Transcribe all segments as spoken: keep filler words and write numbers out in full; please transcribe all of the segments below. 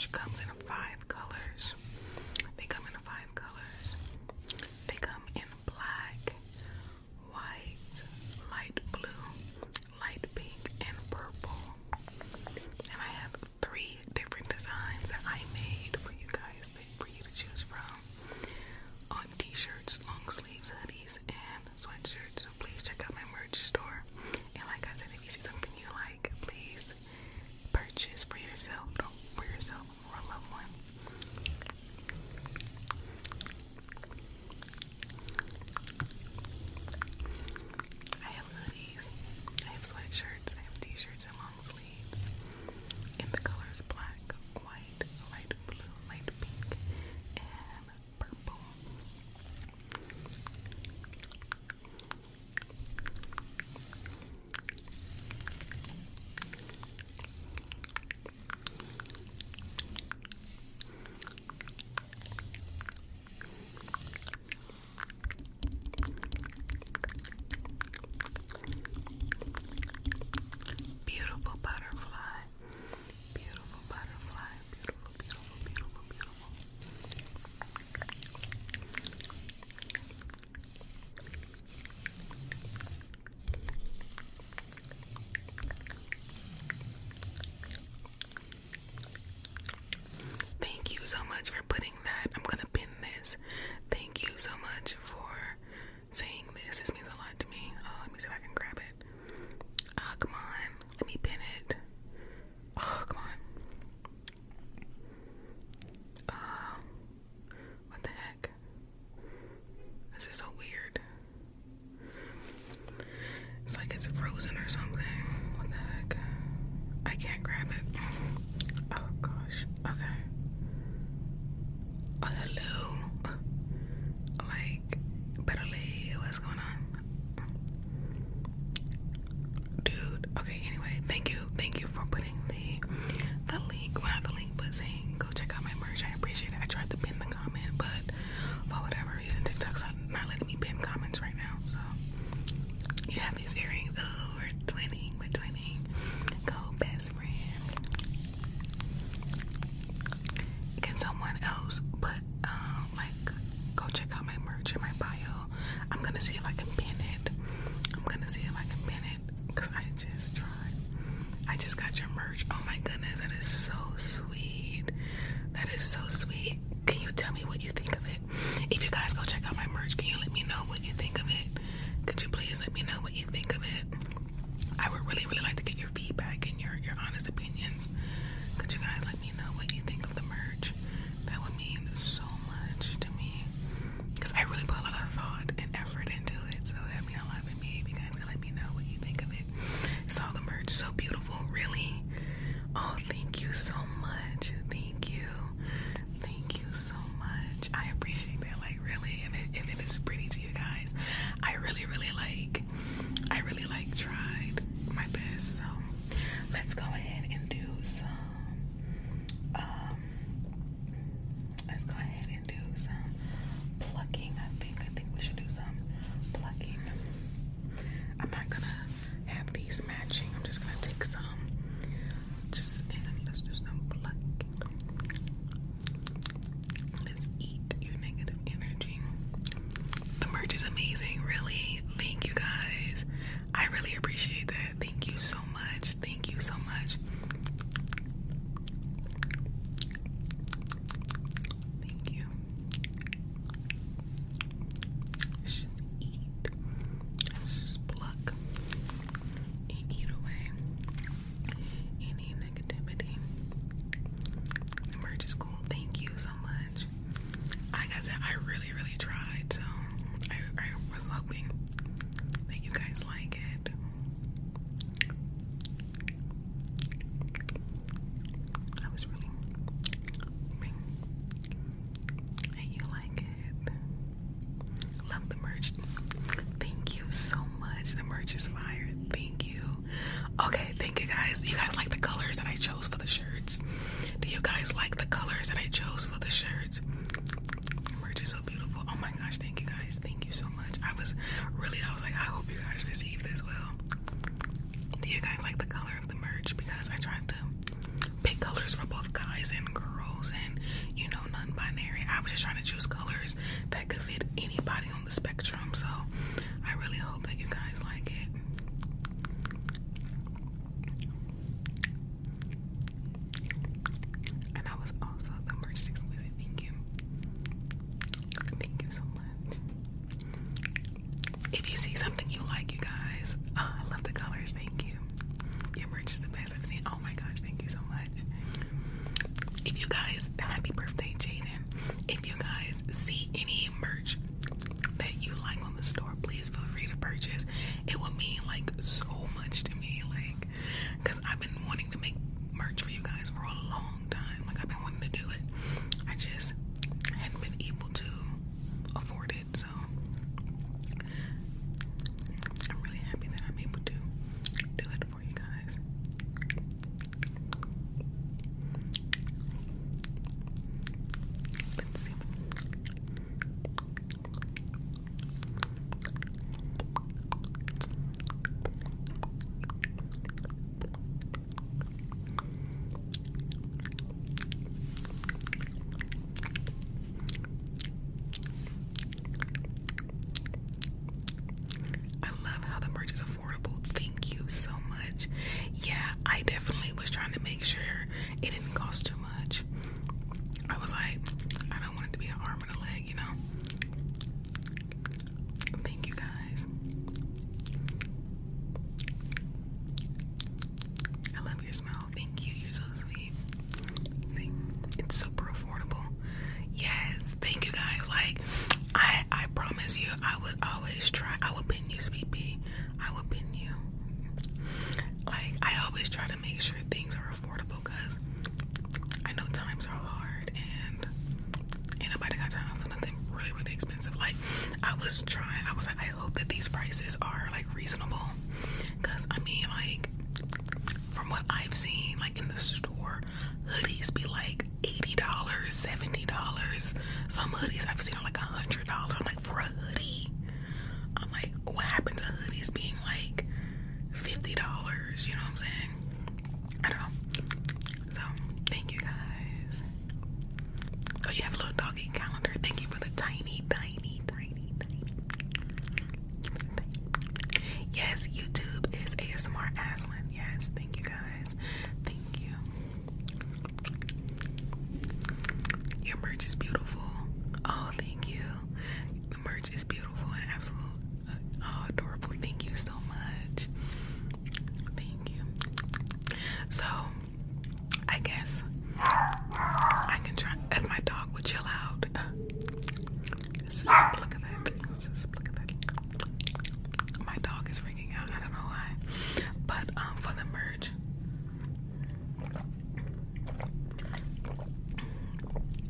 which comes in five colors. They come in five colors. They come in black, white, light blue, light pink, and purple. And I have three different designs that I made for you guys, for you to choose from, on t-shirts, long sleeves, hoodies, and sweatshirts. So please check out my merch store. And like I said, if you see something you like, please purchase for yourself. Don't for yourself or a loved one. I have hoodies, I have sweatshirts, I have t-shirts and long sleeves in the colors black, white, light blue, light pink, and purple. Beautiful butterfly, beautiful butterfly, beautiful, beautiful, beautiful, beautiful. Thank you so much for putting that. I'm gonna pin this. Thank you so much for saying this. This means a lot to me. Oh, let me see if I can grab it. Oh, come on. Let me pin it. Oh, come on. Uh, what the heck? This is so weird. It's like it's frozen or something. What the heck? I can't grab it. Oh, gosh. Okay. Oh, hello. Like, better lay. What's going on? Dude, okay, anyway, thank you, thank you for putting the, the link, well not the link, but saying, go check out my merch. I appreciate it. I tried to pin the comment, but for whatever reason, TikTok's not letting me pin comments right now, so, you have these earrings, oh, we're twinning, we're twinning, go best friend. Can someone else, but, um, like, go check out my merch in my bio. I'm gonna see if I can pin it, I'm gonna see if I can pin it. I just tried. I just got your merch. Oh my goodness, that is so sweet. That is so sweet. Can you tell me what you think of it? If you guys go check out my merch, can you let me know what you think of it? Could you please let me know what you think of it? I would really, really like to get your feedback and your, your honest opinions. Could you guys let me know what you think of the merch? That would mean so much to me. Because I really put a lot of thought and effort into it. So that means a lot to me. If you guys can let me know what you think of it. Saw the merch, so beautiful, really. Oh, thank you so much. Thank you. Thank you so much. I appreciate that, like, really. If it, if it is pretty to you guys, I really, really like, I really, like, tried my best. So, let's go ahead and do some, um, let's go ahead and do some plucking. I think, I think we should do some plucking. I'm not gonna have these matching. I'm just gonna take some. Just and let's do some plucking. Let's eat your negative energy. The merch is amazing, really. Thank you guys. I really appreciate that. Thank you so much. Thank you so much. Thank you. Let's eat. Let's just pluck and eat away any negativity. The merch is cool. Thank you so much. Like I said, I really, really tried, so I, I was hoping that you guys like it. I was really hoping that you like it. Love the merch. Thank you so much. The merch is fire. Thank you. Okay, thank you guys. You guys like the colors that I chose for the shirts? Do you guys like the colors that I chose for the shirts? The merch is so beautiful. Oh my gosh, thank you guys. Thank you so much. I was really, I was like, I hope you guys receive this well. Do you guys like the color of the merch? Because I tried to pick colors for both guys and girls. just trying to choose colors that could fit anybody on the spectrum. So I really hope that you guys like it. And I was also the merch exquisite. Thank you. Thank you so much. If you see something you like, you guys, oh, I love the colors. Thank you. Your merch is the best I've seen. Oh my gosh, thank you so much. If you guys, happy birthday, Jaden. If you guys see any merch that you like on the store, please feel free to purchase. It will mean like so much to me, like, because I've been wanting to make merch for you guys for a long time. Like, I've been wanting to do it. I just hadn't been able to afford it, so I'm really happy that I'm able to do it for you guys. Let's see. I love how the merch is affordable. Thank you so much. Yeah, I definitely was trying to make sure it didn't cost too much. I was like, I don't want it to be an arm and a leg, you know? Thank you guys. I love your smile. Thank you. You're so sweet. See, it's super affordable. Yes. Thank you guys. Like, I I promise you, I would always try. I would pin you, Sweet Pea. I would pin you. Like, I always try to make sure things are affordable because I know times are hard and ain't nobody got time for nothing really, really expensive. Like, I was trying. I was like, I hope that these prices are, like, reasonable because, I mean, like, from what I've seen, like, in the store, hoodies be, like, eighty dollars, seventy dollars. Some hoodies I've seen are, like, one hundred dollars. I'm like, for a hoodie? I'm like, what happened to hoodies being, like, fifty dollars? You know what I'm saying? I don't know. So, thank you, guys. Oh, you have a little doggy calendar. Thank you for the tiny, tiny, tiny, tiny. Yes, YouTube is A S M R Aslan. Yes, thank you, guys. Thank you. Your merch is beautiful. Oh, thank you. The merch is beautiful and absolutely uh, adorable. Thank you so much. Thank you. So, I guess I can try. If my dog would chill out. This is, look at that. This is, look at that. My dog is freaking out. I don't know why. But um, for the merch,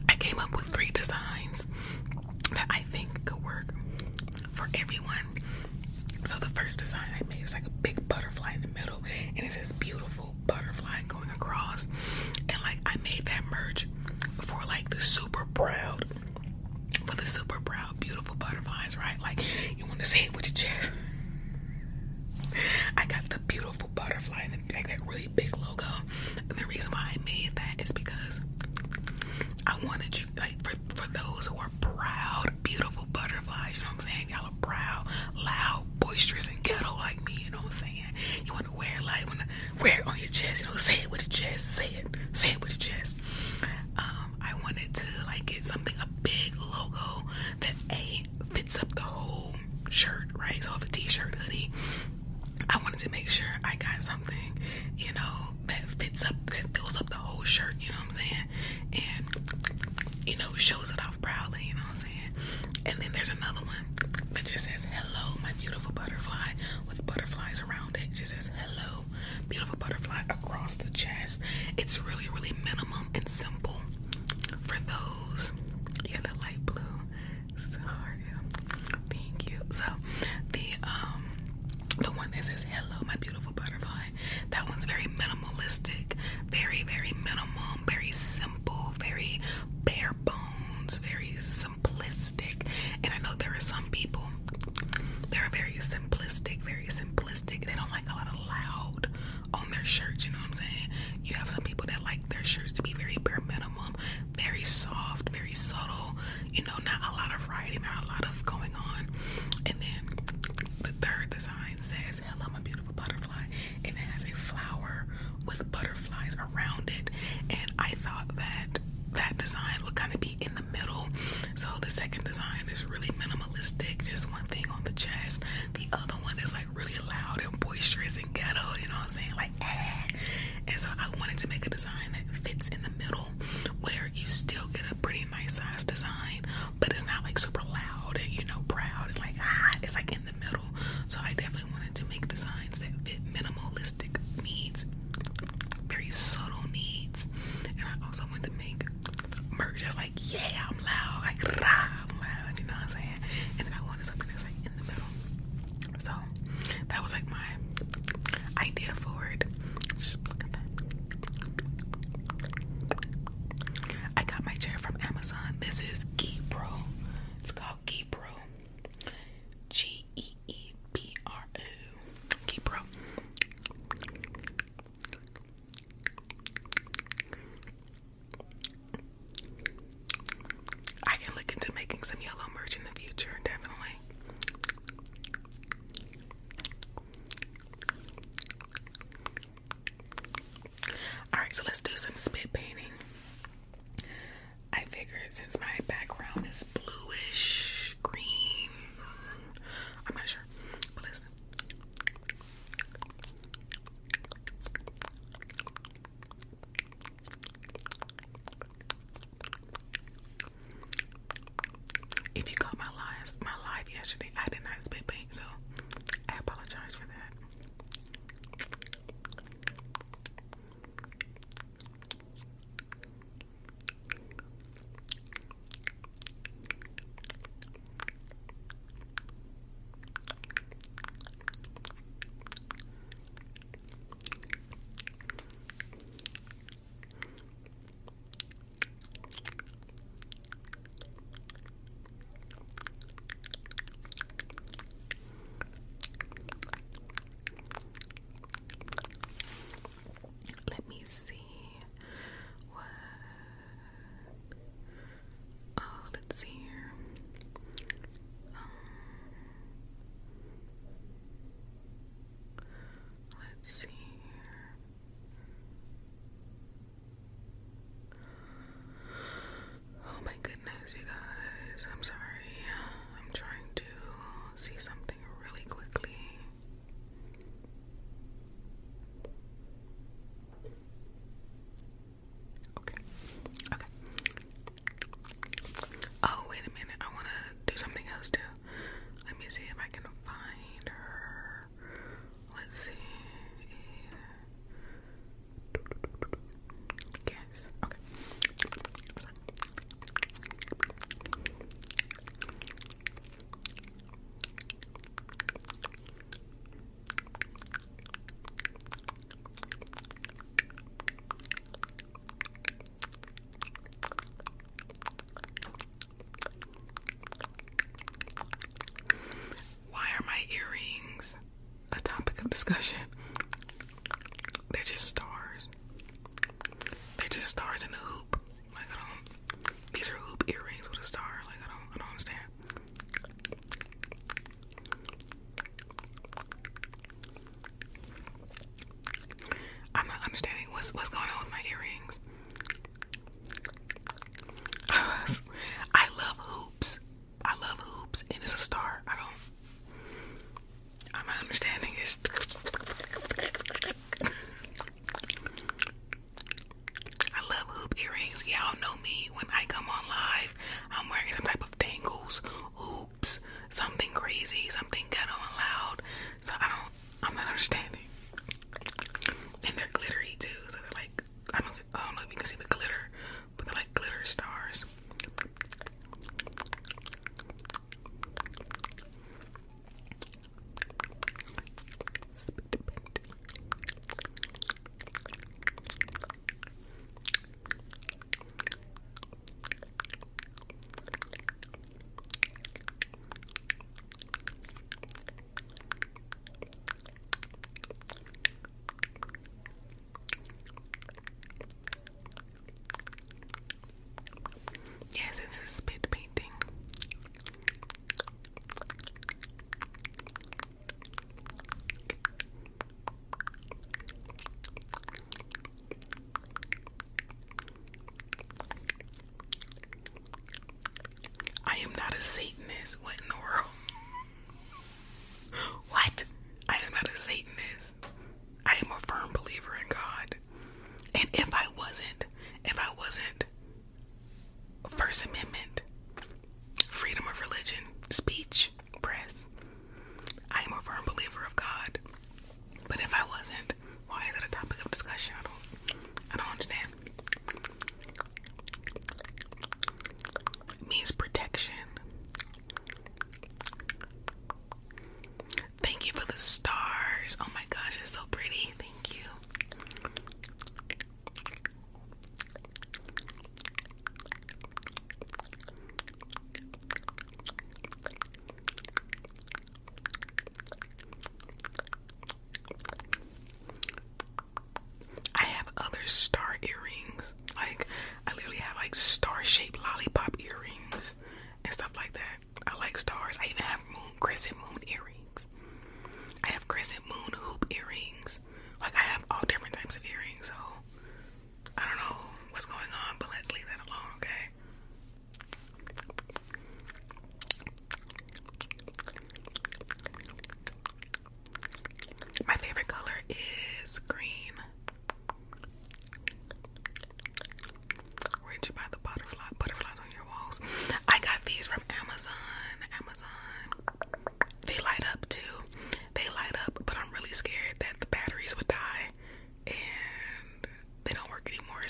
I came up with three designs that I think could work for everyone. So the first design I made is like a big butterfly in the middle, and it says beautiful butterfly going across. And like, I made that merch for like the super proud, for the super proud, beautiful butterflies, right? Like, you want to say it with your chest. I got the beautiful butterfly and the, like, that really big logo. And the reason why I made that is because I wanted you, like, for, for those who are proud, beautiful butterflies, you know what I'm saying? Y'all are proud, loud, boisterous, and ghetto like me, you know what I'm saying? You want to wear it, like, want to wear it on your chest, you know, say it with your chest, say it, say it with your chest. Um, I wanted to, like, get something, a big logo that, A, fits up the whole shirt, right? So, if a t-shirt, hoodie, I wanted to make sure I got something, you know, that fits up, that fills up the whole shirt, you know what I'm saying? And, you know, shows it off proudly, you know what I'm saying? And then there's another one that just says, hello, my beautiful butterfly, with butterflies around it. It just says, hello, beautiful butterfly across the chest. It's really, really minimum and simple for those. Yeah, the light blue. So hard, yeah. Thank you. So, the, um, the one that says, hello, my beautiful butterfly. That one's very minimalistic. Very, very minimum. Very simple. Very bare bones. Very simplistic. And I know there are some people that are very simplistic. Very simplistic. They don't like a lot of loud on their shirts. You know what I'm saying? You have some people that like their shirts to be very bare minimum. Very soft. Very subtle. want someone to think merch that's like, yeah, I'm loud, like, rah, I'm loud, you know what I'm saying? And then I wanted something that's like in the middle. So that was like my idea for it. Just look at that. I got my chair from Amazon. This is Geek Pro. It's called Geek Pro. G E E P R O. Geek Pro. I can look into making some yellow merch in the future, definitely. Alright, so let's do some spit painting. I figured since my background is bluish, green, I'm not sure, but listen. If you caught my live, my live yesterday, I did not spit paint, so I apologize for that. Discussion. They're just stars. They're just stars in a hoop. Like, I don't. These are hoop earrings with a star. Like, I don't. I don't understand. I'm not understanding what's what's going on with my earrings. I love hoops. I love hoops, and it's a star. I don't. I'm not understanding is. I love hoop earrings. Y'all know me. When I come on live, I'm wearing some type of dangles, hoops, something crazy, something ghetto and loud. So I don't. I'm not understanding. And they're glittery too. So they're like. I don't. See, I don't know if you can see the glitter, but they're like glitter stars. Satanist, what in the world? What? I am not a Satanist. I am a firm believer in God. And if I wasn't, if I wasn't, First Amendment, freedom of religion, speech, press, I am a firm believer of God. But if I wasn't, why is it a topic of discussion? I don't, I don't understand.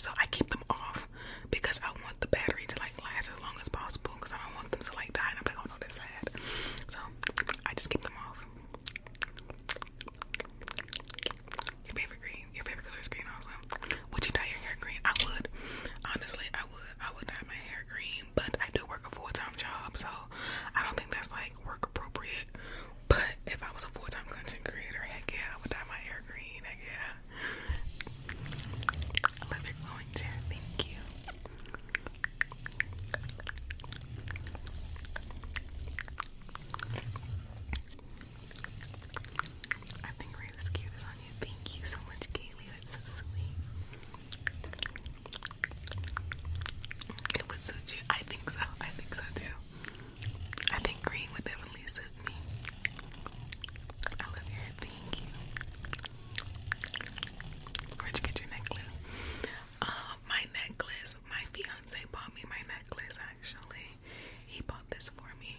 so I keep them off because I want the battery to like last as long as possible because I don't want them to like die and I'm like, oh no, that's sad. So I just keep them off. Your favorite green, your favorite color is green also. Would you dye your hair green? I would. Honestly, I would. I would dye my hair green, but I do work a full-time job, so I don't think that's like work appropriate. But if I was a full-time content creator, heck yeah, I would dye my hair green, heck yeah. I love your glowing chair, thank you. I think Ray is cute is on you. Thank you so much, Kaylee, that's so sweet. It would suit you, I think so, I think so too. I think green would definitely suit me. I love your hair, thank you. Where'd you get your necklace? Uh, my necklace, my fiance bought me my necklace actually. He bought this for me.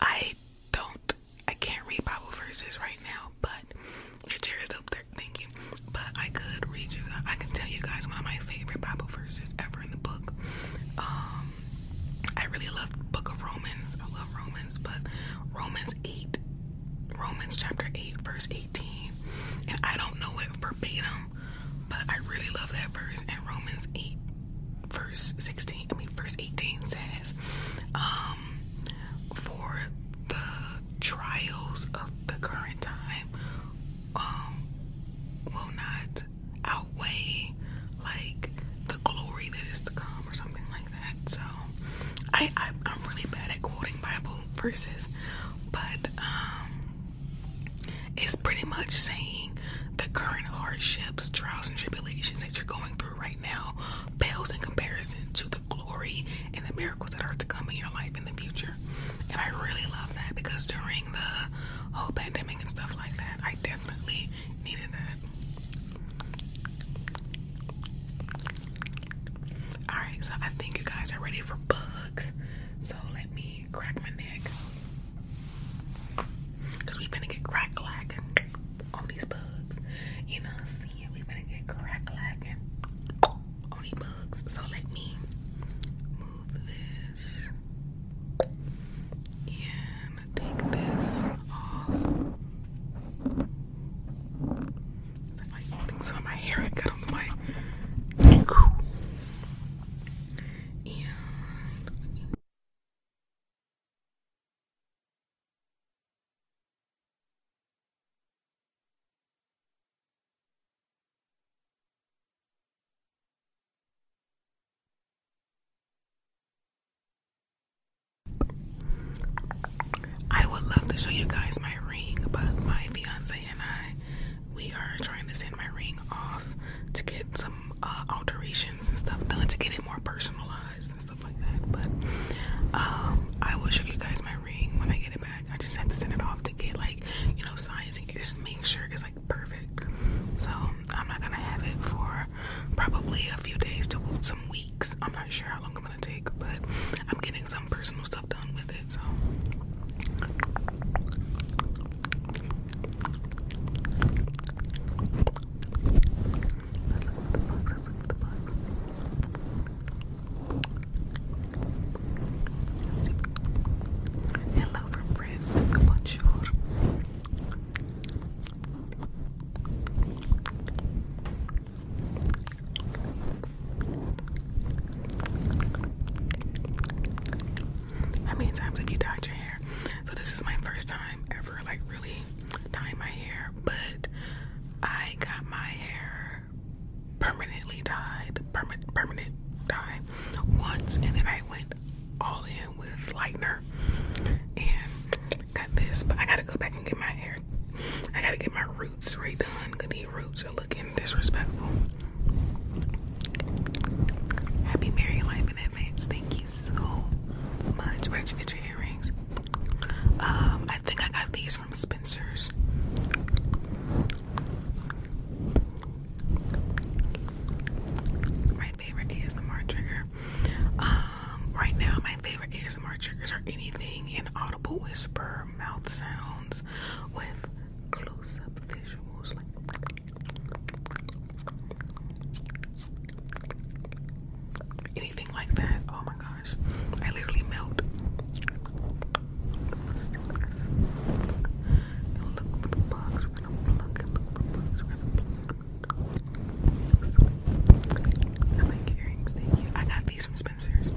I don't, I can't read Bible verses right now, but your chair is up there, thank you. But I could read you, I can tell you guys one of my favorite Bible verses ever in the book. Um, I really love the book of Romans, I love Romans, but Romans eight, Romans chapter eight, verse eighteen, and I don't know it verbatim, but I really love that verse, and Romans eight, verse sixteen, I mean, verse eighteen says, um, for the trials of the current time um, will not outweigh like the glory that is to come or something like that. So I, I, I'm really bad at quoting Bible verses, but um, it's pretty much saying the current hardships, trials, and tribulations that you're going through right now pales in comparison to the glory and the miracles that are to come in your life in the future. And I really love that because during the whole pandemic and stuff like that, I definitely needed that. Alright, so I think you guys are ready for bugs. So let me crack my neck. Because we finna get crack-lacking on these bugs. You know, see, we finna get crack-lacking on these bugs. So let me move this. And take this off. I think some of my hair I got on the mic. And I would love to show you guys my ring, but my fiance and I, we are trying to send my ring off to get some uh, alterations and stuff done to get it more personalized and stuff like that. But um, I will show you guys my ring when I get it back. I just had to send it off to get like, you know, sizing, just make sure it's like perfect. So I'm not gonna have it for probably a few days to some weeks. I'm not sure how long it's gonna take, but I'm getting some personal stuff done with it. So. Let's look at the bugs, let's look at the bugs. Hello from France, bonjour. How many times have you dyed your hair? So this is my first time ever like really dyeing my hair, but I got my hair permanently dyed, permanent permanent dye once, and then I went all in with lightener and got this, but I gotta go back and get my hair. I gotta get my roots redone, cause these roots are looking disrespectful. Happy married life in advance, thank you so much. Where'd you get your earrings? Um, I think I got these from Spencer's. My favorite A S M R trigger. whisper mouth sounds with close-up visuals like anything like that. Oh my gosh, I literally melt. Let's do this. Now look for the bugs. We're gonna pluck and look for bugs. We're gonna pluck. I like earrings. Thank you. I got these from Spencer's.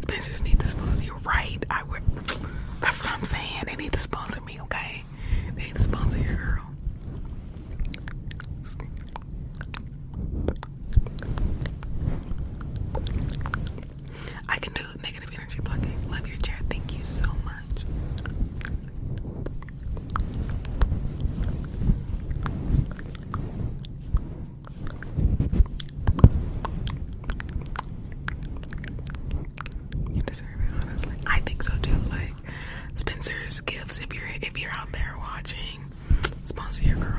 Spencer's need to sponsor. You're right. I would. That's what I'm saying. They need to sponsor me, okay? They need to sponsor your girl. I can do negative energy blocking. Love your chair. Thank you so much. Gifts, if you're if you're out there watching, sponsor your girl.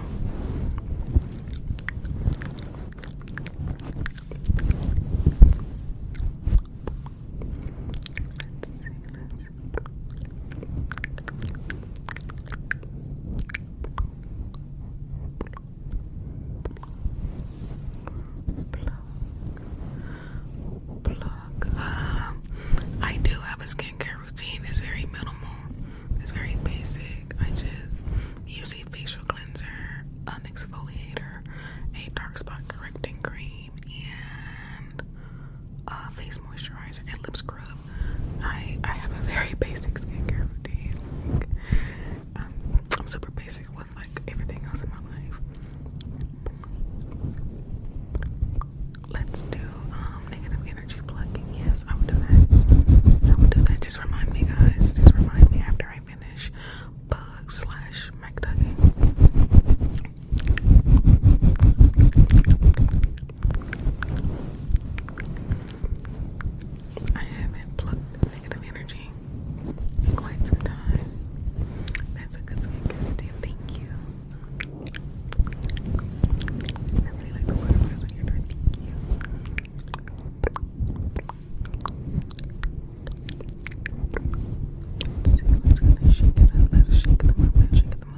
Let's see, let's see. Plug. Plug. Uh, I do have a skincare routine. It's very minimal. It's very basic. I just use a facial cleanser, an exfoliator, a dark spot correcting cream, and a face moisturizer and lip scrub. I, I have a very basic skincare routine. Like, um, I'm super basic with like everything else in my life. Let's do um, negative energy plugging. Yes, I would do that. I would do that. Just remind me, guys. Just remind me after I finish bug slash McDugging. I haven't plugged negative energy in quite some time. That's a good skincare routine. Thank you. I really like the butterflies on your door. Thank you. Let's see, I'm just gonna shake it up. Let's shake them up. Let's shake them up.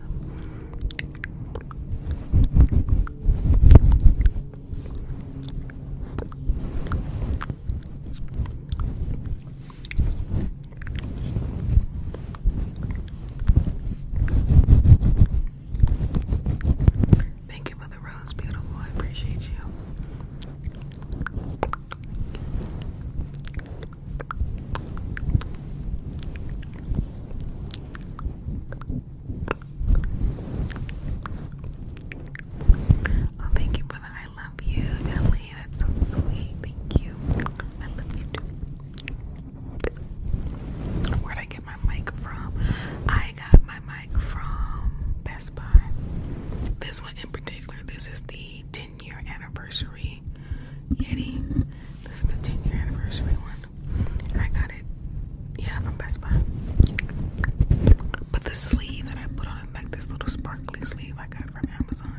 Thank you for the rose, beautiful. I appreciate you. Oh, thank you for that. I love you, Ellie. That's so sweet. Thank you. I love you too. Where'd I get my mic from? I got my mic from Best Buy. This one in particular, this is the ten year anniversary Yeti. This is the ten year anniversary one. And I got it, yeah, from Best Buy. But the sleeve that I put on it, like this little sparkly sleeve, I got from Amazon.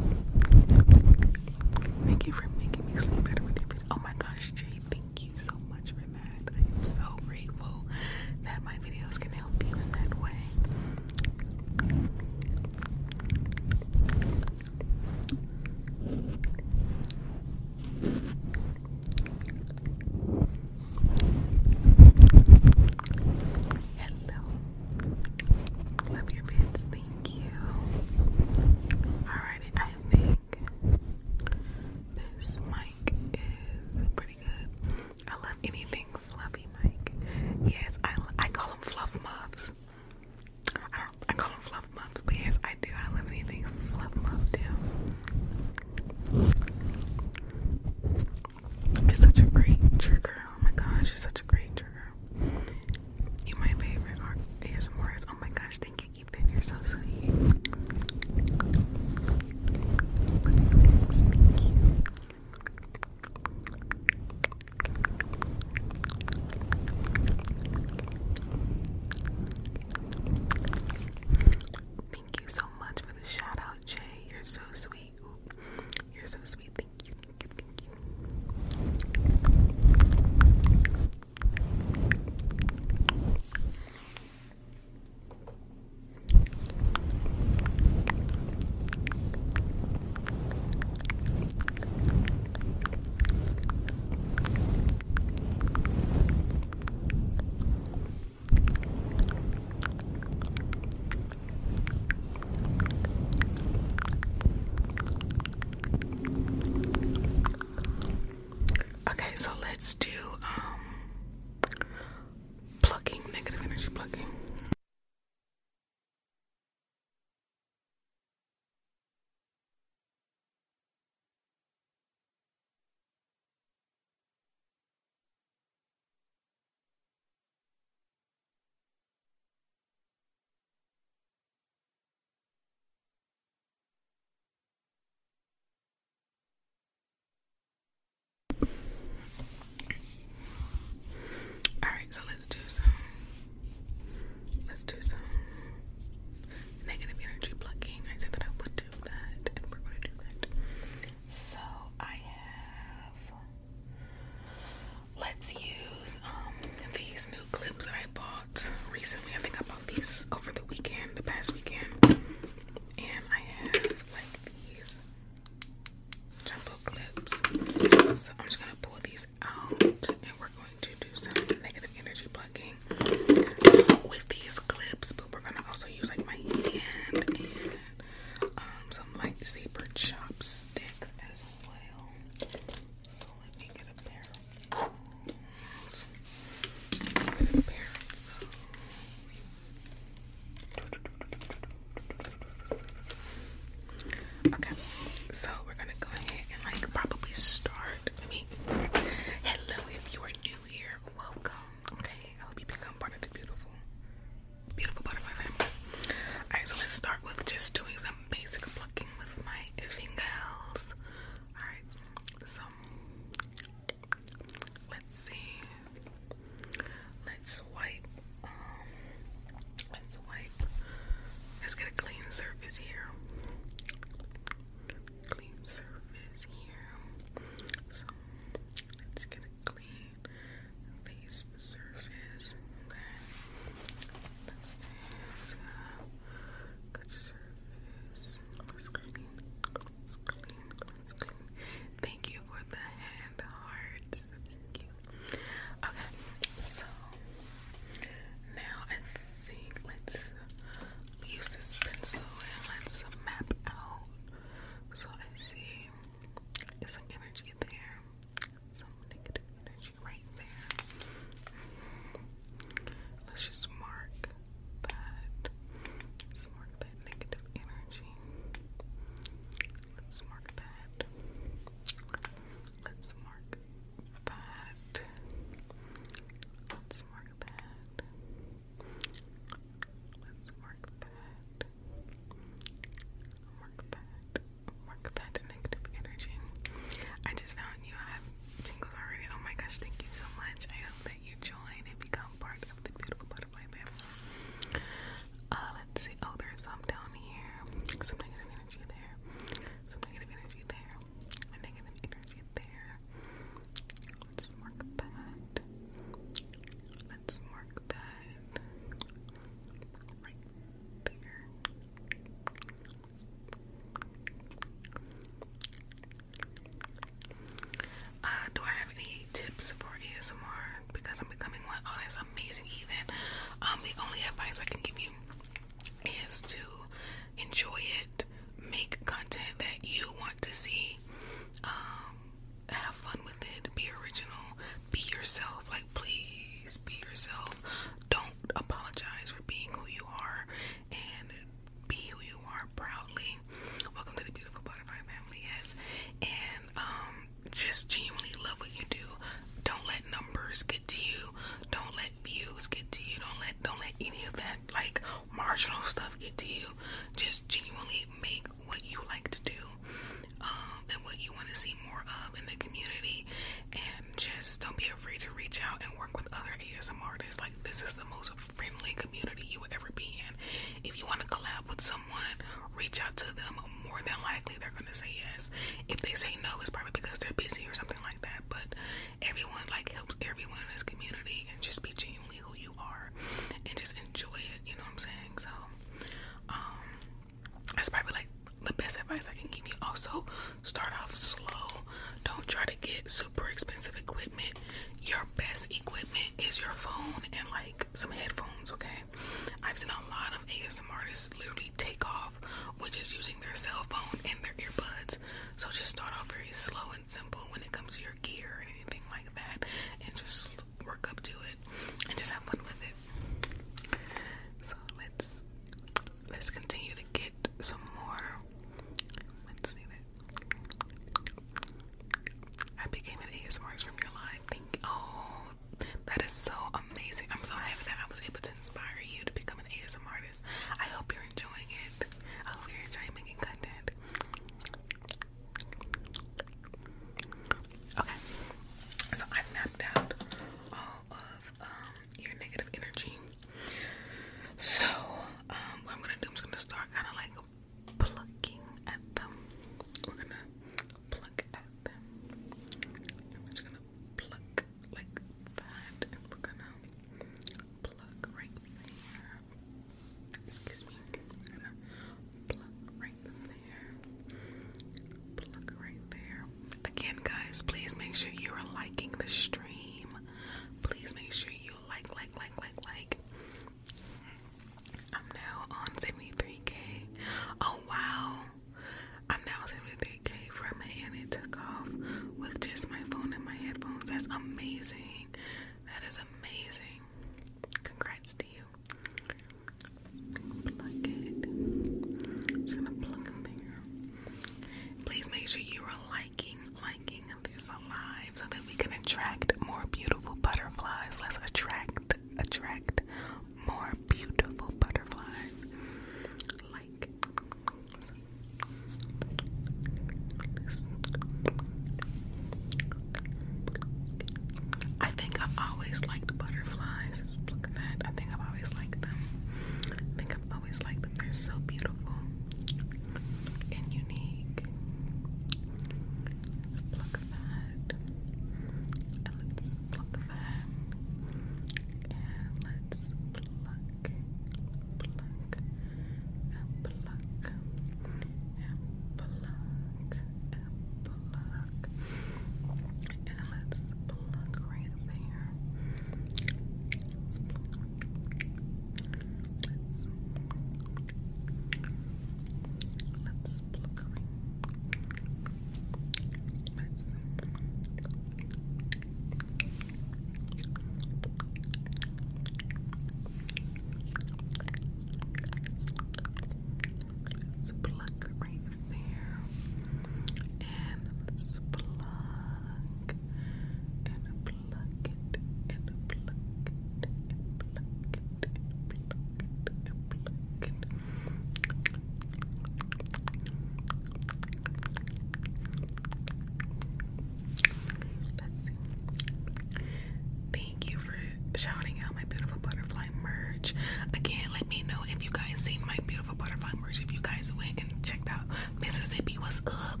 merch. Again, let me know if you guys seen my beautiful butterfly merch. If you guys went and checked out Mississippi, what's up,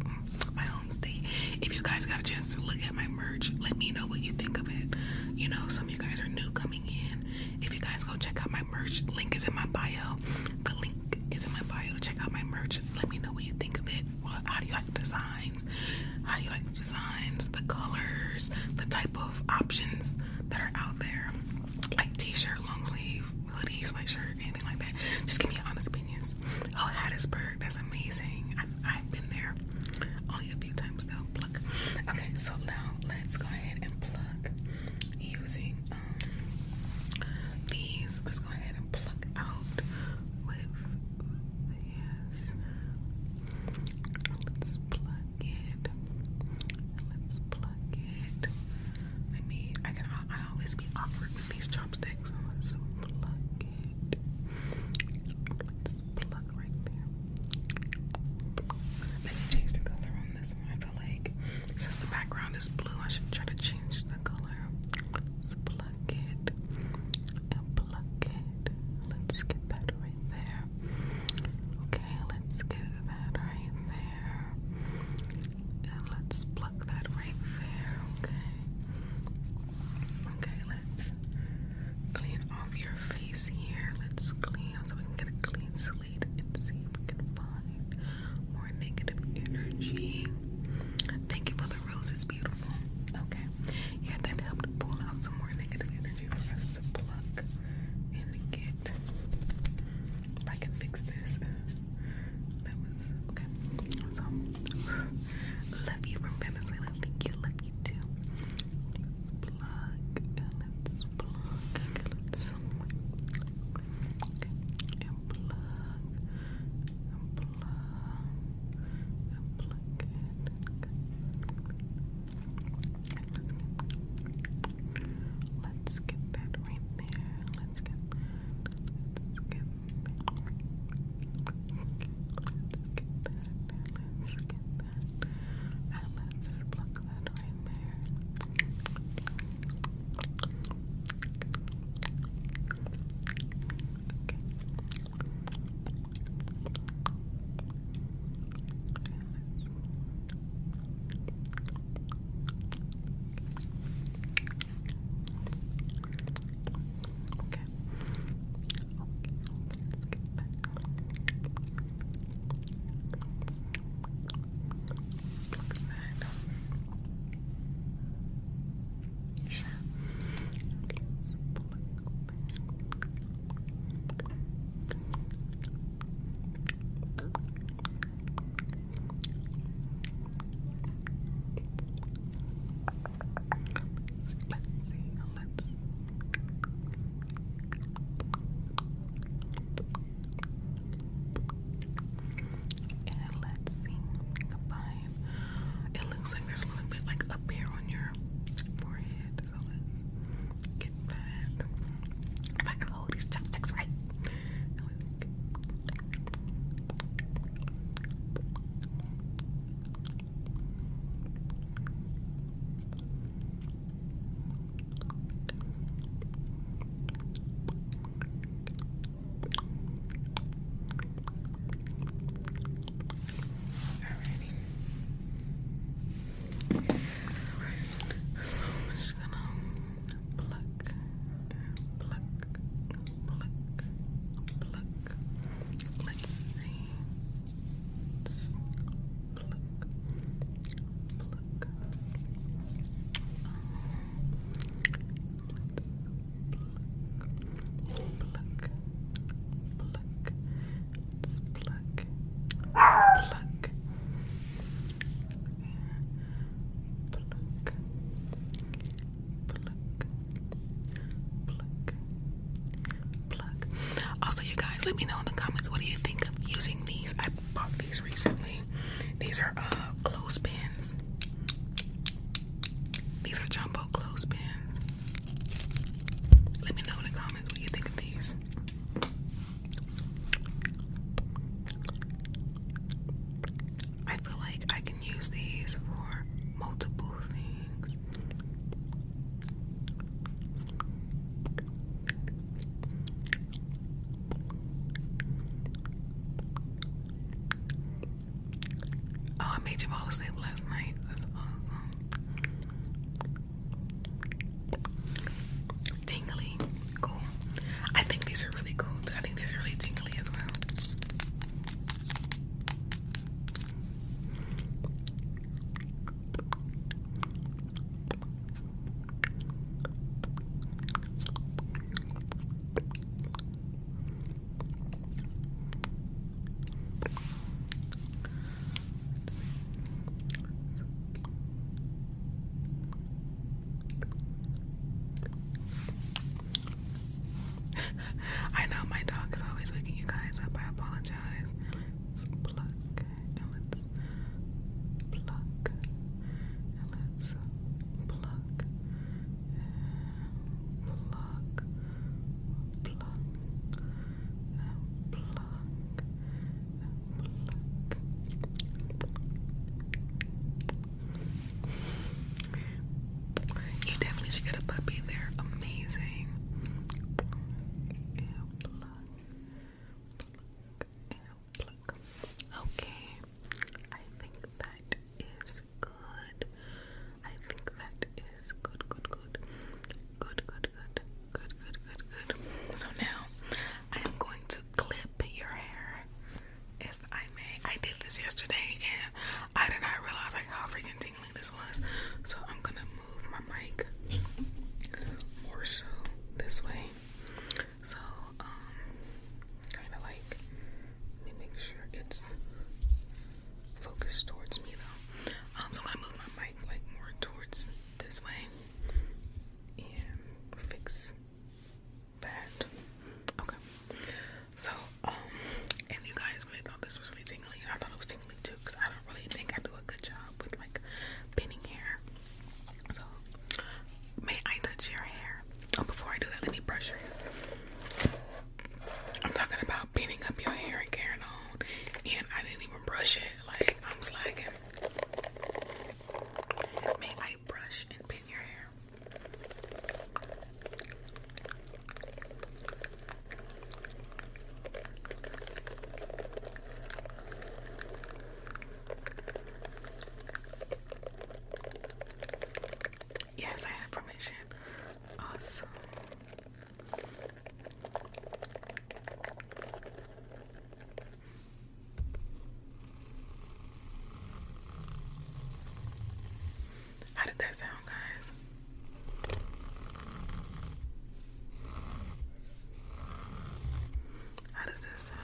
my home state. If you guys got a chance to look at my merch, let me know what you think of it. You know, some of you guys are new coming in. If you guys go check out my merch, link is in my bio. The link is in my bio. Check out my merch. Let me know what you think of it. Well, how do you like the designs? How do you like the designs, the colors, the type of options that are out there, like t-shirt, long sleeve, hoodie, sweatshirt, anything like that. Just give me your honest opinions. Oh, Hattiesburg, that's amazing. I, I've been there only a few times though. Pluck. Okay, so now let's go ahead and pluck using um, these. Let's go ahead and pluck out with yes. Let's pluck it. Let's pluck it. Let me. I can. I always be awkward with these chopsticks. So pluck it. Let's pluck right there. Let me change the color on this one. I feel like since the background is blue, I should try to change the color. Let's pluck it and pluck it. Let's get that right there. Okay, let's get that right there. And let's pluck that right there. Okay. Okay, let's clean off your face here. Let's clean so we can get a clean slate and see if we can find more negative energy. Thank you for the roses, beautiful. Okay. Yeah, that helped pull out some more negative energy for us to pluck and get. If I can fix this. That was okay. So love you from Venezuela. Thank you, love you too. Let's pluck and let's pluck. Okay, let's okay. And pluck and pluck. And pluck it. Let's get that right there. Let's get that. Let's get that. Let's get that. Let's get that. And let's pluck that right there. Okay. Okay, let's Okay. Let's see, let's see, let's and let's see, combine. It looks like there's a little bit like up here on your forehead, so let's get that. If I can hold these chopsticks right. Alrighty. So I'm just gonna pluck, pluck, pluck, pluck. Let's see. Let's pluck, pluck. Let's pluck, pluck, let's pluck, pluck, pluck, pluck, pluck. Also, you guys, let me know in the comments, what do you think of using these? I bought these recently. These are uh, clothespins. These are jumbo clothespins. Let me know in the comments what you think of these. I feel like I can use these for multiple things. sleep last night. That's awesome. Tingly. Cool. I think these are really cool too. I think these are really tingly as well. Sound, guys. How does this sound?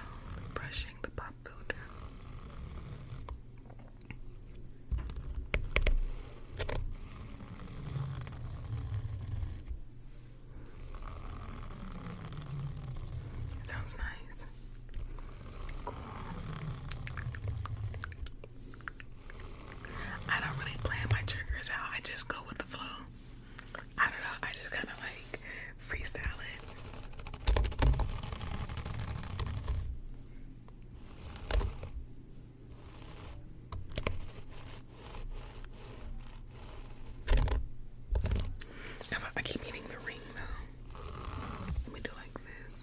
Brushing the pop filter. It sounds nice. I keep hitting the ring though. Let me do like this.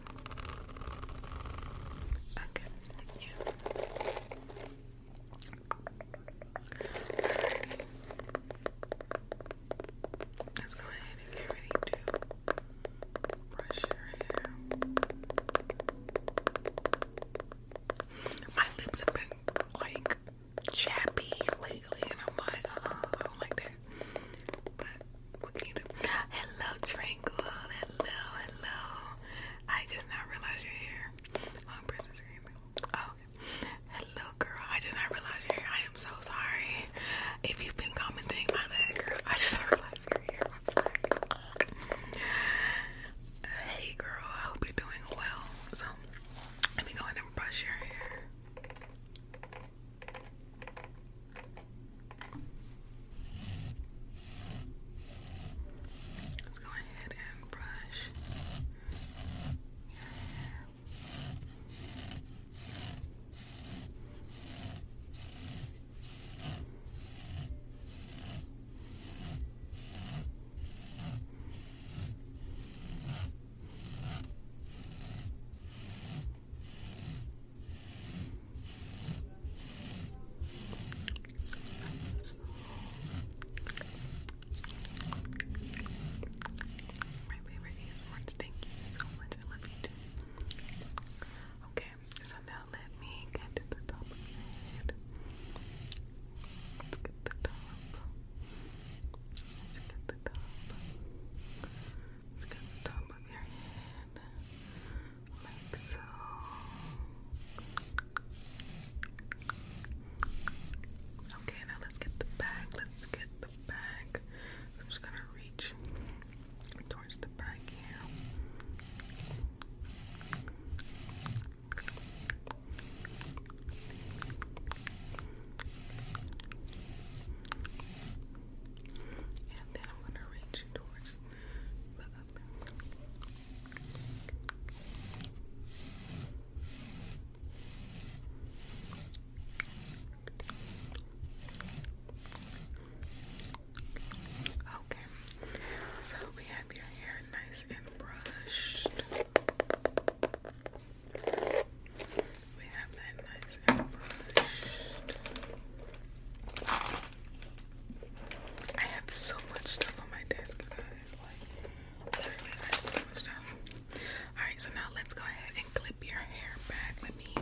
now let's go ahead and clip your hair back. Let me,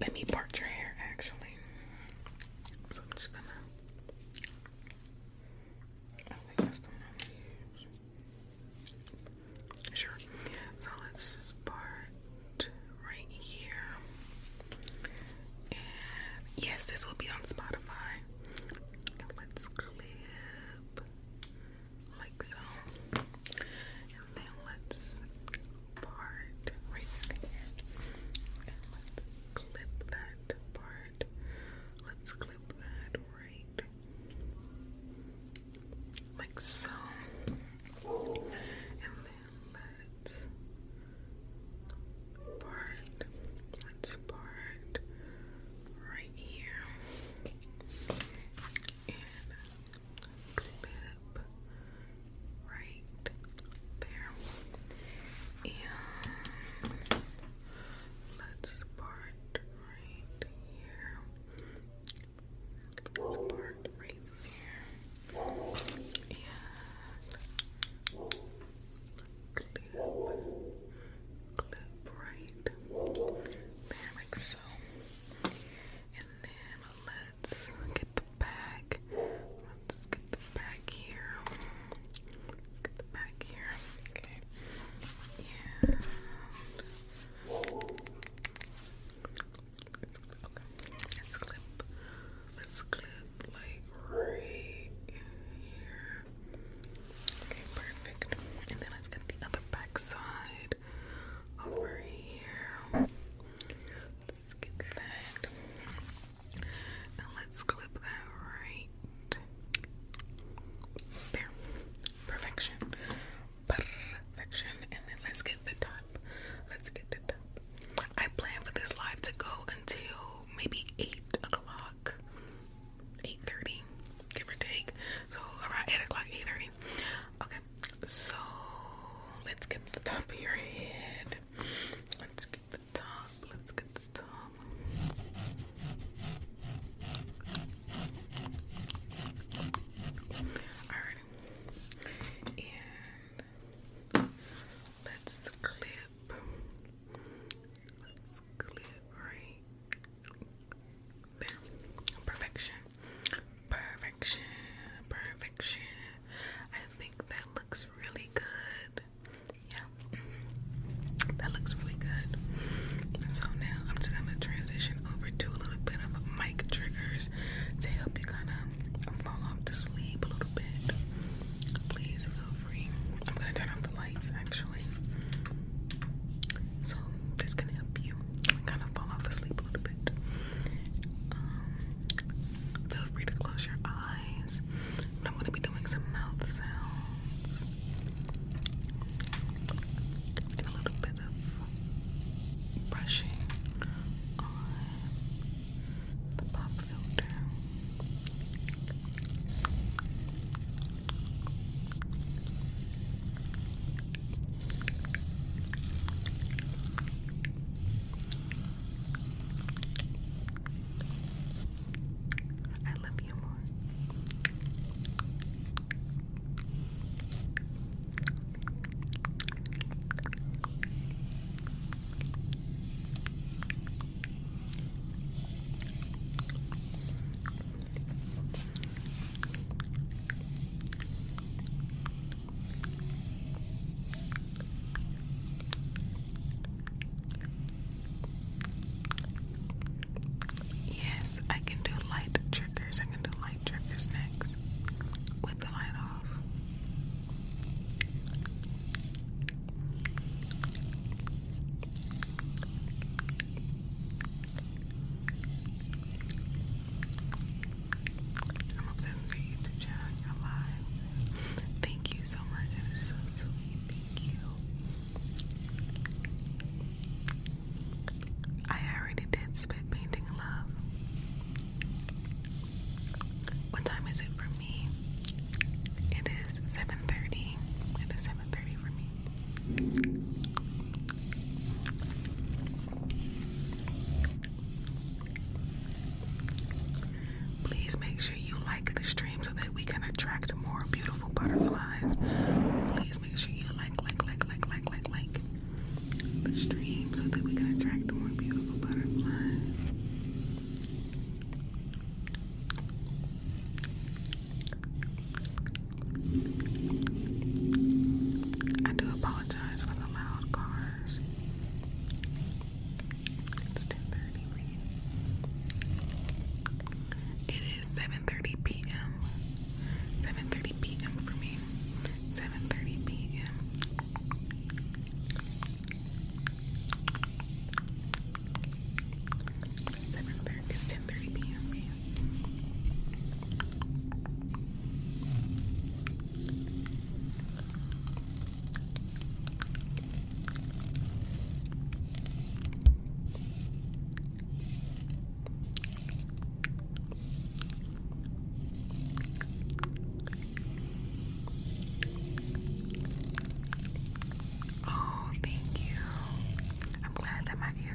let me part your hair actually. So I'm just gonna, I think that's the one I'm gonna use. Sure. So let's just part right here. And yes, this will be on Spotify. Let's clip like so. And then let's part right here. And let's clip that part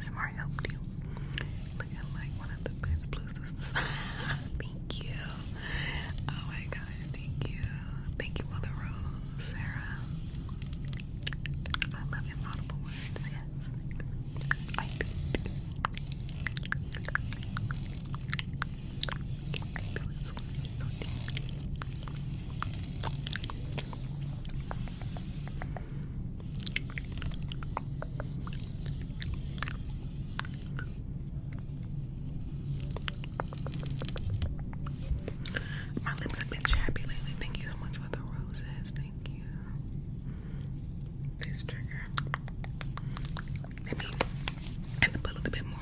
Smart helped you. Looking like one of the best blue sisters. Thank you. Oh my gosh, thank you. Thank you for the rose, Sarah. I love inaudible words, yes. I do. I do. It's so my lips have been chappy lately. Thank you so much for the roses. Thank you. This trigger. Let me add the butt a little bit more.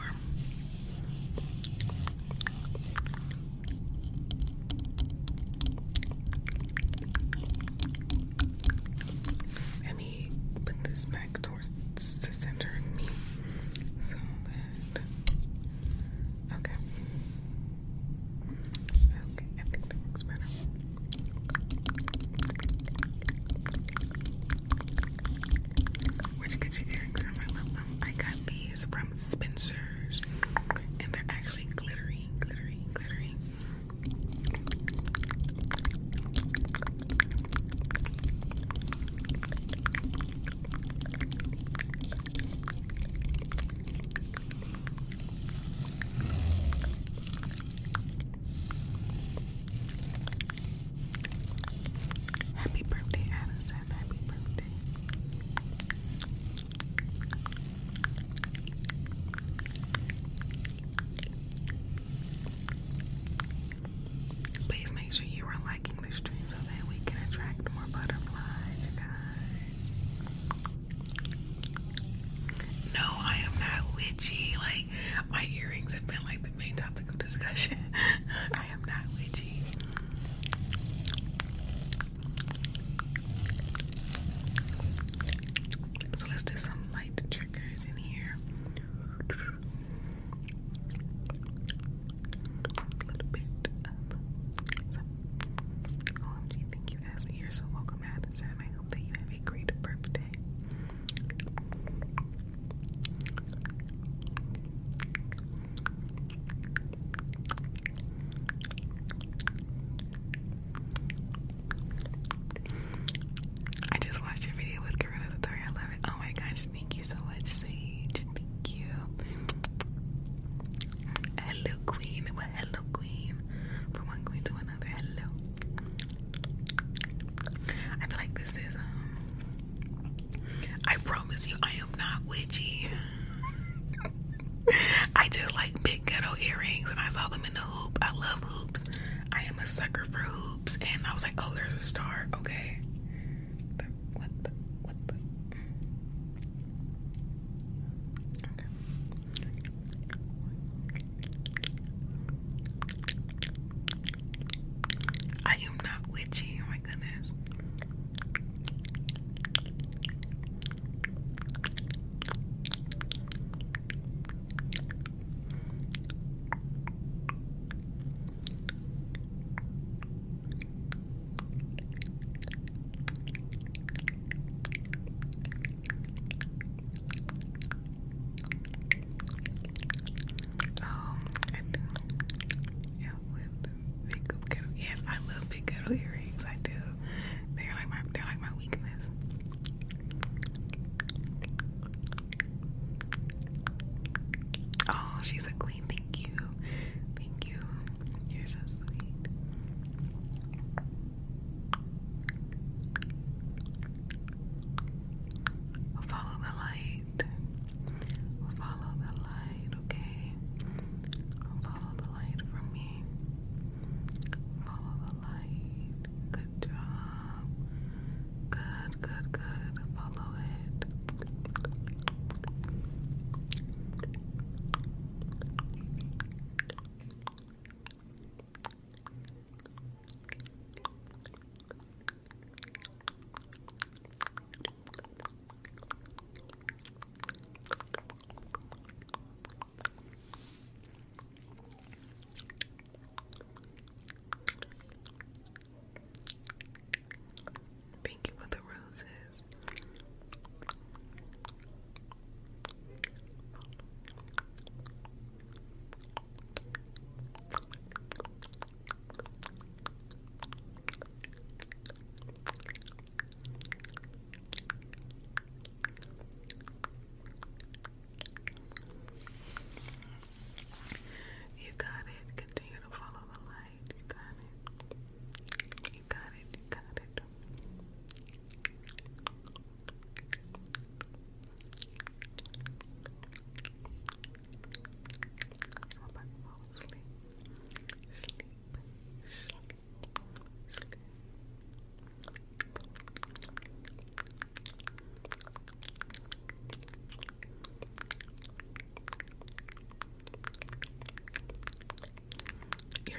Let me put this back towards the center of me. So that. Okay. Okay, I think that looks better. Where'd you get your earrings from? I love them. I got these from Spencer's. And they're actually glittery, glittery, glittery. Happy birthday, Addison. Happy birthday. Please make sure you are liking the stream so that we can attract more butterflies, you guys. No, I am not witchy. Like, my earrings have been like the main topic of discussion. I am not witchy. So let's do some light triggers in here. A little bit of some. O M G, thank you guys. You're so welcome, Addison. I hope that you have a great birthday. I just watched your video with Karina Satori. I love it. Oh my gosh, thank you so much, Sage. Thank you. Hello, Queen. Well, hello, Queen. From one queen to another. Hello. I feel like this is, um, I promise you, I am not witchy. I just like big ghetto earrings, and I saw them in the hoop. I love hoops. I am a sucker for hoops, and I was like, oh, there's a star. Okay. The, what the, what the? Okay. I am not witchy. Oh my goodness. Um, and yeah, with the big ghetto. Yes, I love big ghetto earrings. I do. They're like my, they're like my weakness. Oh, she's a queen. Thank you, thank you. You're so sweet. Follow the light. Follow the light, okay? Follow the light from me. Follow the light. Good job. Good, good, good. Follow it.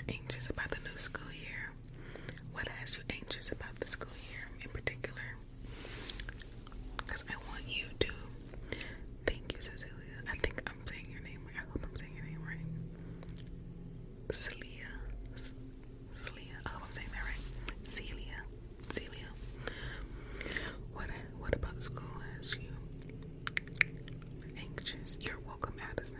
anxious about the new school year? What has you anxious about the school year in particular? Because I want you to, thank you, Cecilia. I think I'm saying your name right. I hope I'm saying your name right. Celia. Celia. I hope I'm saying that right. Celia. Celia. What, what about school has you anxious? You're welcome, Addison.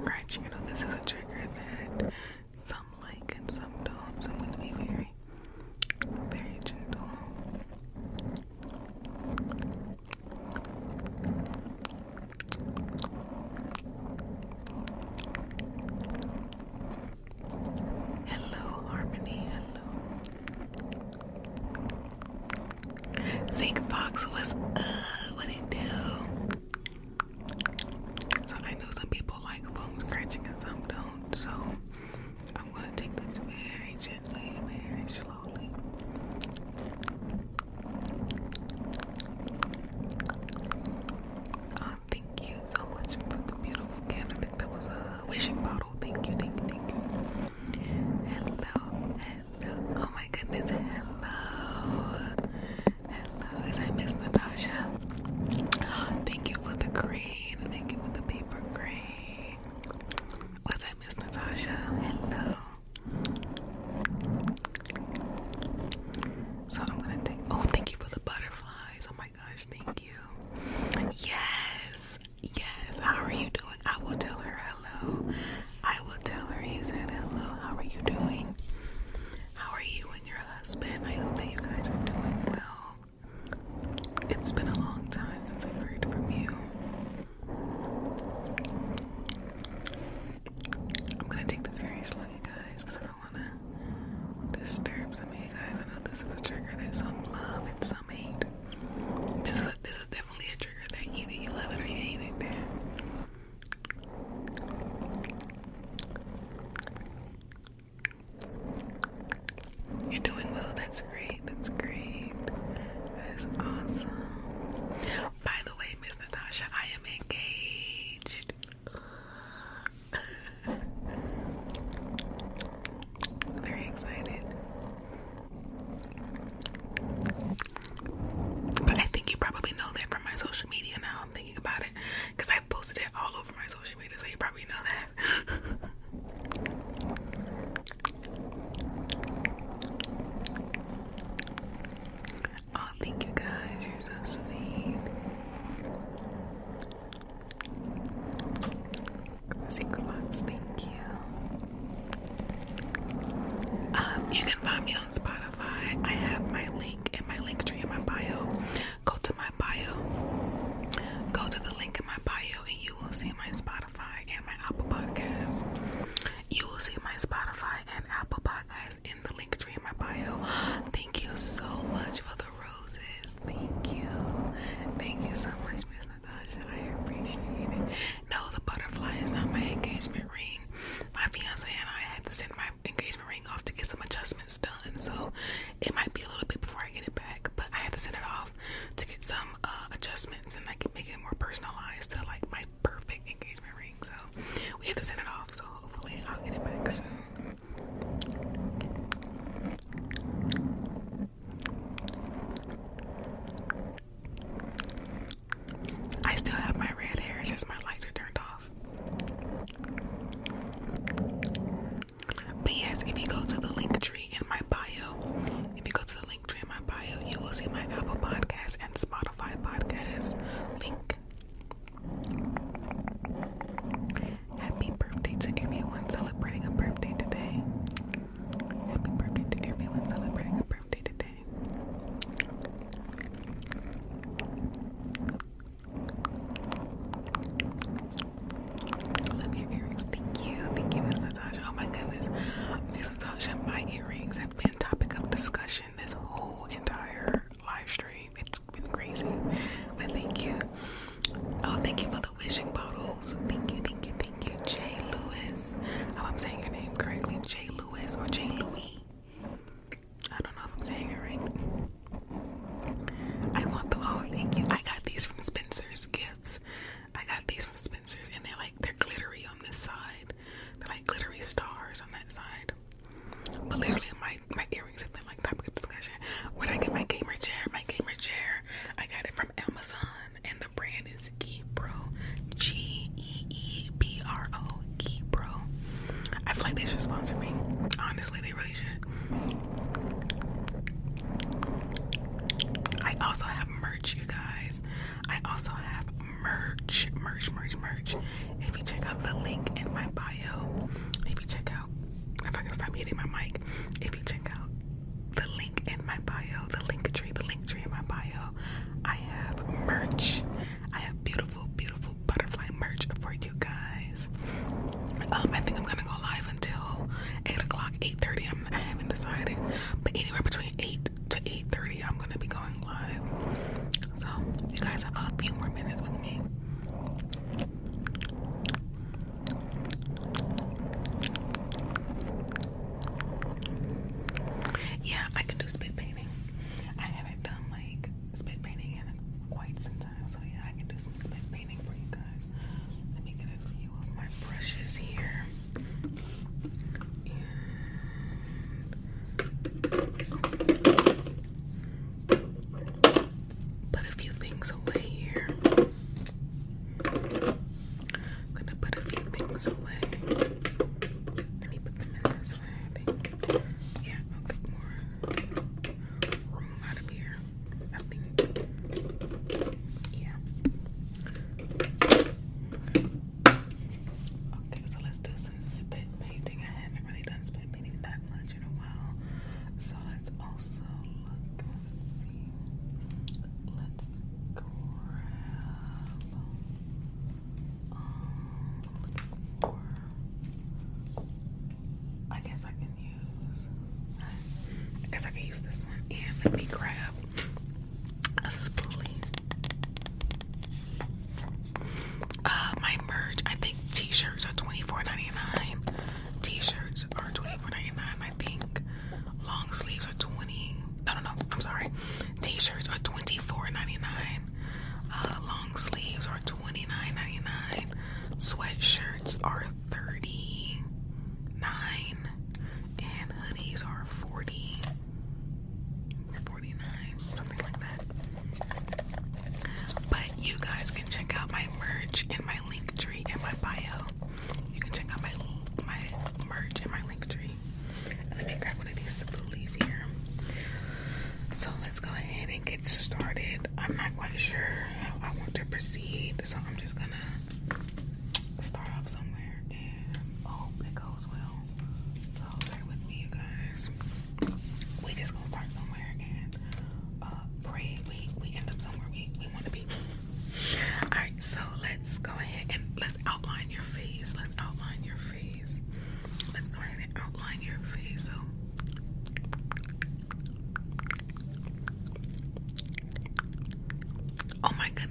Scratching, you know, this is a trigger that some like and some don't, so I'm going to be very, very gentle. find me on Spotify. I have my link in my link tree in my bio. Go to my bio. Go to the link in my bio and you will see my Spotify and my Apple Podcasts. You will see my Spotify and Apple Podcasts in the link tree in my bio. Thank you so much for the roses. Thank you. Thank you so much, Miss Natasha. I appreciate it. No, the butterfly is not my engagement ring. My fiance and I had to send my engagement ring off to get some adjustments done. So it might be a little bit before I get it back, but I had to send it off to get some uh, adjustments and I can make it more personalized to like my perfect engagement ring. So we had to send it off. So hopefully I'll get it back soon. I still have my red hair, it's just my lights are turned off. But yes, if you go to the link tree in my bio, if you go to the link tree in my bio, you will see my Apple Podcast and Spotify Podcast link. Happy birthday to everyone celebrating a birthday today. Happy birthday to everyone celebrating a birthday today. I love your earrings. Thank you. Thank you, Miss Natasha. Oh my goodness. Miss Natasha, my earrings have been topic of discussion this whole entire live stream. It's been crazy. But thank you. Oh, thank you for the wishing bottles. Thank you, thank you, thank you. Jay Lewis. I hope I'm saying your name correctly. Jay Lewis or Jay Louis. I don't know if I'm saying it right. I want them all. Thank you. I got these from Spencer's Gifts. I got these from Spencer's and they're like, they're glittery on this side. They're like glittery stars on that side. But literally my, my earrings have been like topic of discussion. Where'd I get my gamer chair? My gamer chair, I got it from Amazon and the brand is Gebro. G E E B R O. Gebro. I feel like they should sponsor me. Honestly, they really should. I also have merch, you guys. I also have merch, merch, merch, merch. If you check out the link in my bio, if you check out, if I can stop hitting my mic, if you check out the link in my bio, the link tree, the link tree in my bio, I have merch. I have beautiful, beautiful butterfly merch for you guys. Um, I think I'm gonna go live until eight o'clock, eight thirty. I'm, I haven't decided, but anywhere between eight to eight thirty, I'm gonna be going live. So you guys have a few more minutes with me. Yeah, I can do spit painting. I haven't done like spit painting in quite some time, so yeah, I can do some spit painting for you guys. Let me get a few of my brushes here. And put a few things away here. I'm gonna put a few things away. Let me put them in this way, I think. Yeah, I'll get more room out of here, I think. Yeah. Okay, so let's do some spit painting. I haven't really done spit painting that much in a while. So let's also look, let's see. Let's grab, um, looking for, I guess I can use, I guess I can use this one. And let me grab a spoolie. Uh, my merch, I think t-shirts are twenty-four ninety-nine. T-shirts are twenty-four ninety-nine, I think. Long sleeves are twenty. No, no, no, I'm sorry. T-shirts are twenty-four ninety-nine. Uh, long sleeves are twenty-nine ninety-nine. Sweatshirts are thirty-nine. And hoodies are forty. forty-nine.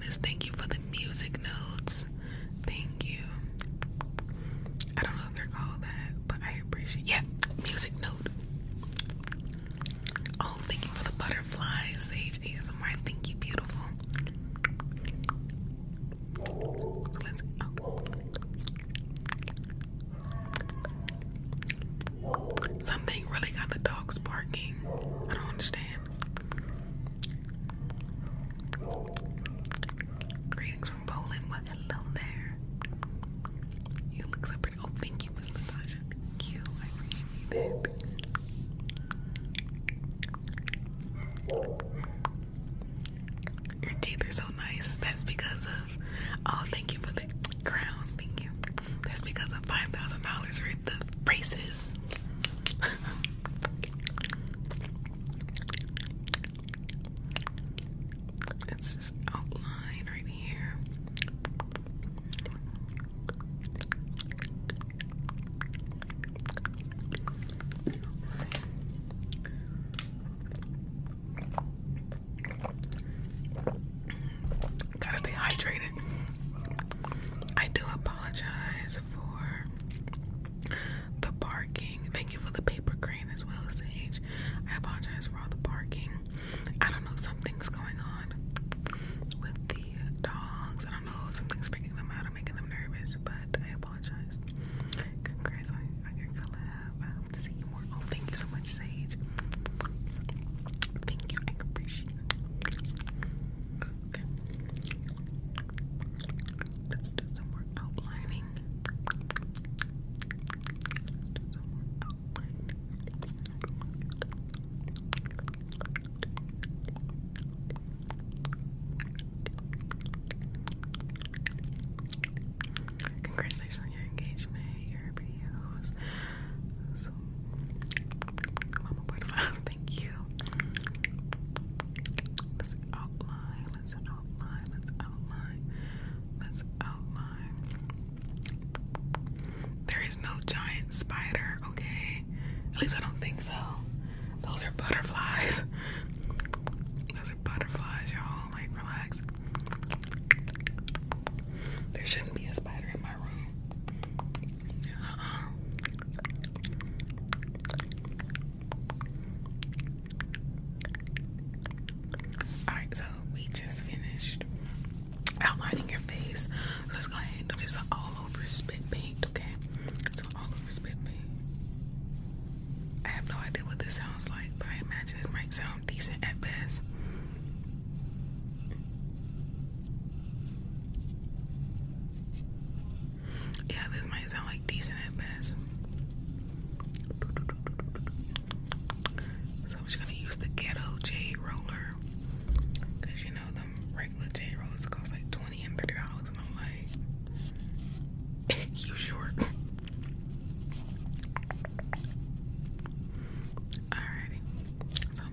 goodness, thank you for the music notes. Thank you. I don't know if they're called that, but I appreciate, yeah, music note. Oh, thank you for the butterflies, Sage A S M R. Thank you, beautiful. So let's, oh. Something really got the dogs barking. I don't understand. Greetings from Poland. Well, hello there. You look so pretty. Oh, thank you, Miss Natasha. Thank you. I appreciate it. Your teeth are so nice. That's because of, oh, thank you for the crown. Thank you. That's because of five thousand dollars worth of braces. It's just outline right here. Gotta stay hydrated. I do apologize for the barking. Thank you for the paper crane as well, Sage. I apologize for all the barking. I don't know, something's going on with the dogs. I don't know, something's freaking them out or making them nervous, but I apologize. Congrats on your collab. I hope to see you more. Oh, thank you so much, Sage. Thank you, I appreciate it. Okay. Let's do some more outlining. Let's do some more outlining. Congratulations on your engagement, your videos. So, Mama Butterfly, thank you. Let's outline, let's outline, let's outline, let's outline. There is no giant spider, okay? At least I don't think so. Those are butterflies. Those are butterflies, y'all. Like, relax. There shouldn't be a spider in my room. Uh-uh. Alright, so we just finished outlining your face. Let's go ahead and do this all over spit paint, okay? So all over spit paint. I have no idea what this sounds like, but I imagine it might sound decent at best. Yeah, this might sound like decent at best. So I'm just gonna use the ghetto J roller, cause you know them regular J rollers cost like twenty and thirty dollars, and I'm like, you short. Alrighty, so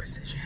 precision.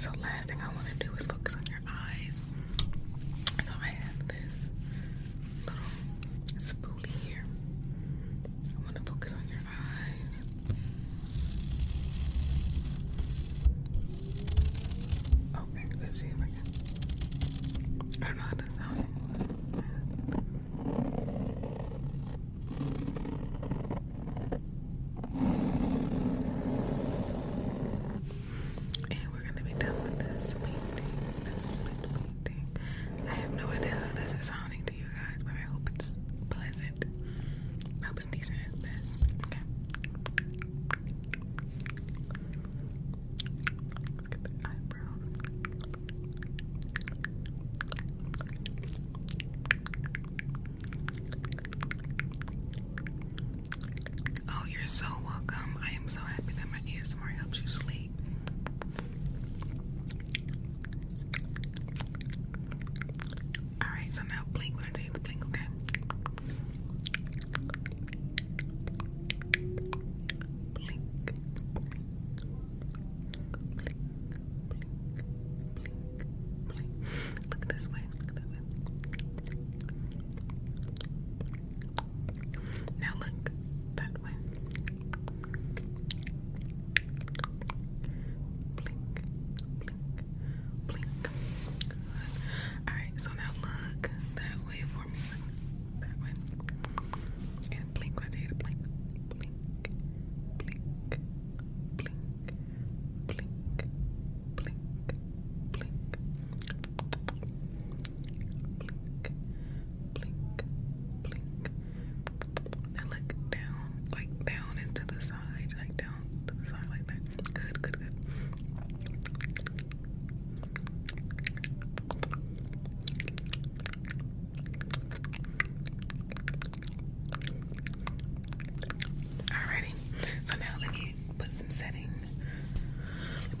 So last thing I want to do is focus on your eyes. So I have this little spoolie here. I want to focus on your eyes. Okay, let's see if I can. I don't know how that sounds. So welcome. I am so happy that my A S M R helps you sleep. Alright, so now blink when I tell you to blink, okay? Blink. Blink. Blink. Blink. Blink. Look this way. Look that way. Now look that way.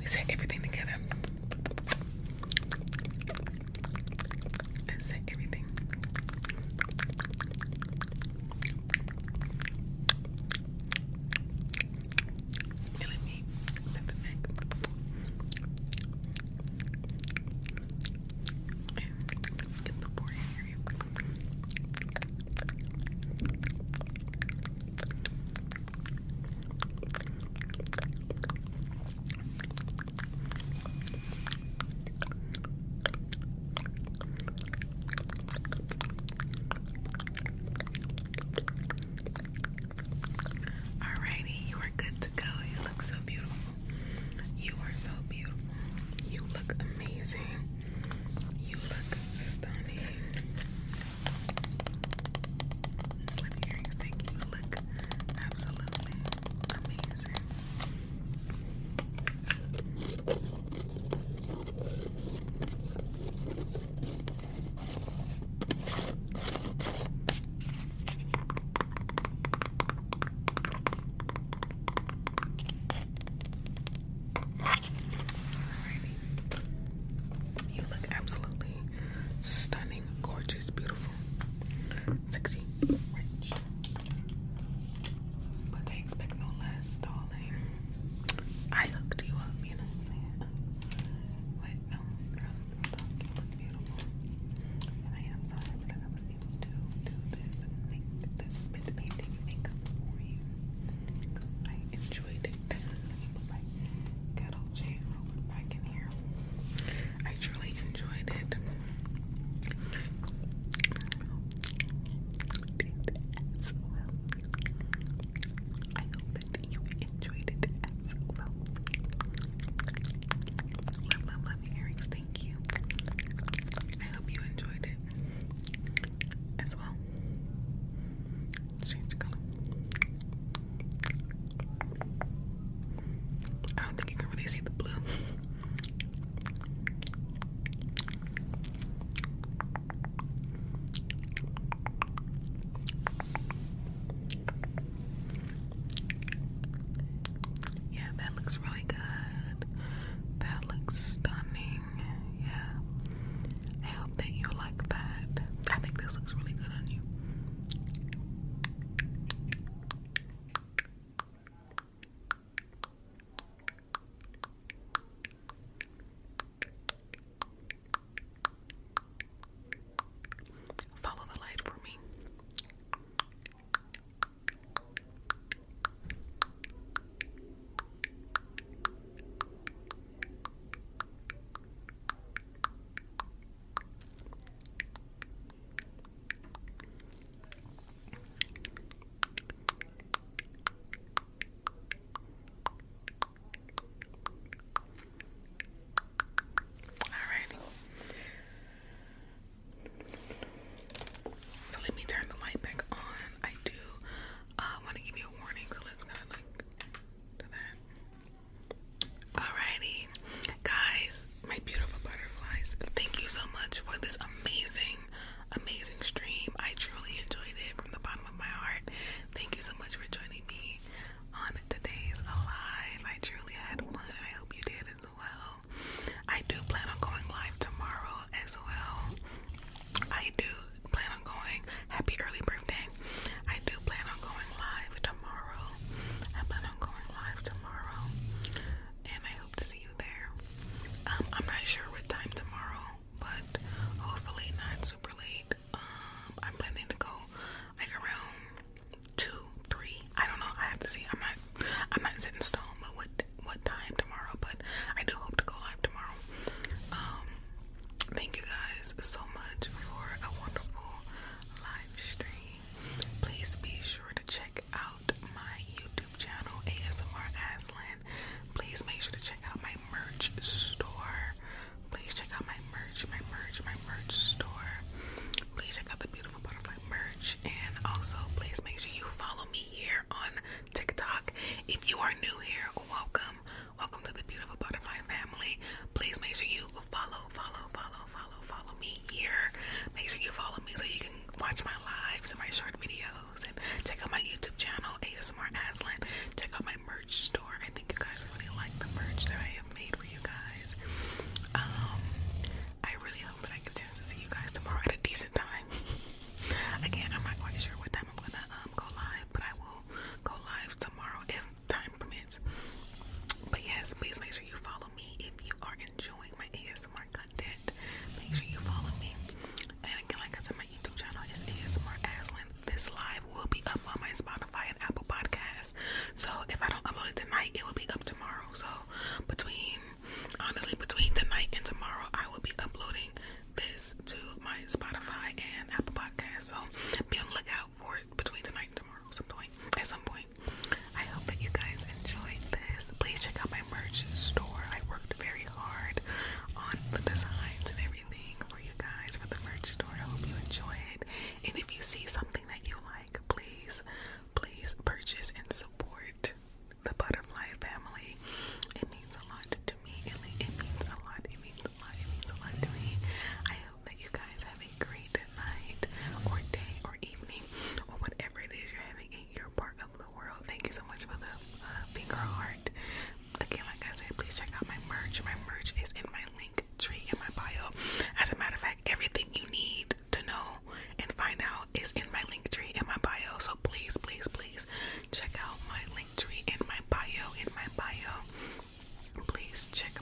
Set everything together. Let's set everything. And let me set the neck. And get the boring area. Thank you. please make sure you follow me if you are enjoying my A S M R content. Make sure you follow me. And again, like I said, my YouTube channel is A S M R Aslan. This live will be up on my Spotify and Apple Podcasts. So if I don't upload it tonight, it will be up tomorrow. So between, honestly, between tonight and tomorrow, I will be uploading this to my Spotify and Apple Podcasts. So be on the lookout for it between tonight and tomorrow some point, at some point. I hope that you guys enjoyed this. Please check out my merch store. I worked very hard on the designs and everything for you guys for the merch store. I hope you enjoy it. And if you see something that you like, please, please purchase and support the Butterfly family. It means a lot to me. It means a lot. It means a lot. It means a lot to me. I hope that you guys have a great night or day or evening or whatever it is you're having in your part of the world. Thank you so much for the uh, finger heart. Again, like I said, please check out my merch. My merch is in my link tree in my bio. As a matter of fact, everything you need to know and find out is in my link tree in my bio. So please, please, please check out my link tree in my bio. In my bio, please check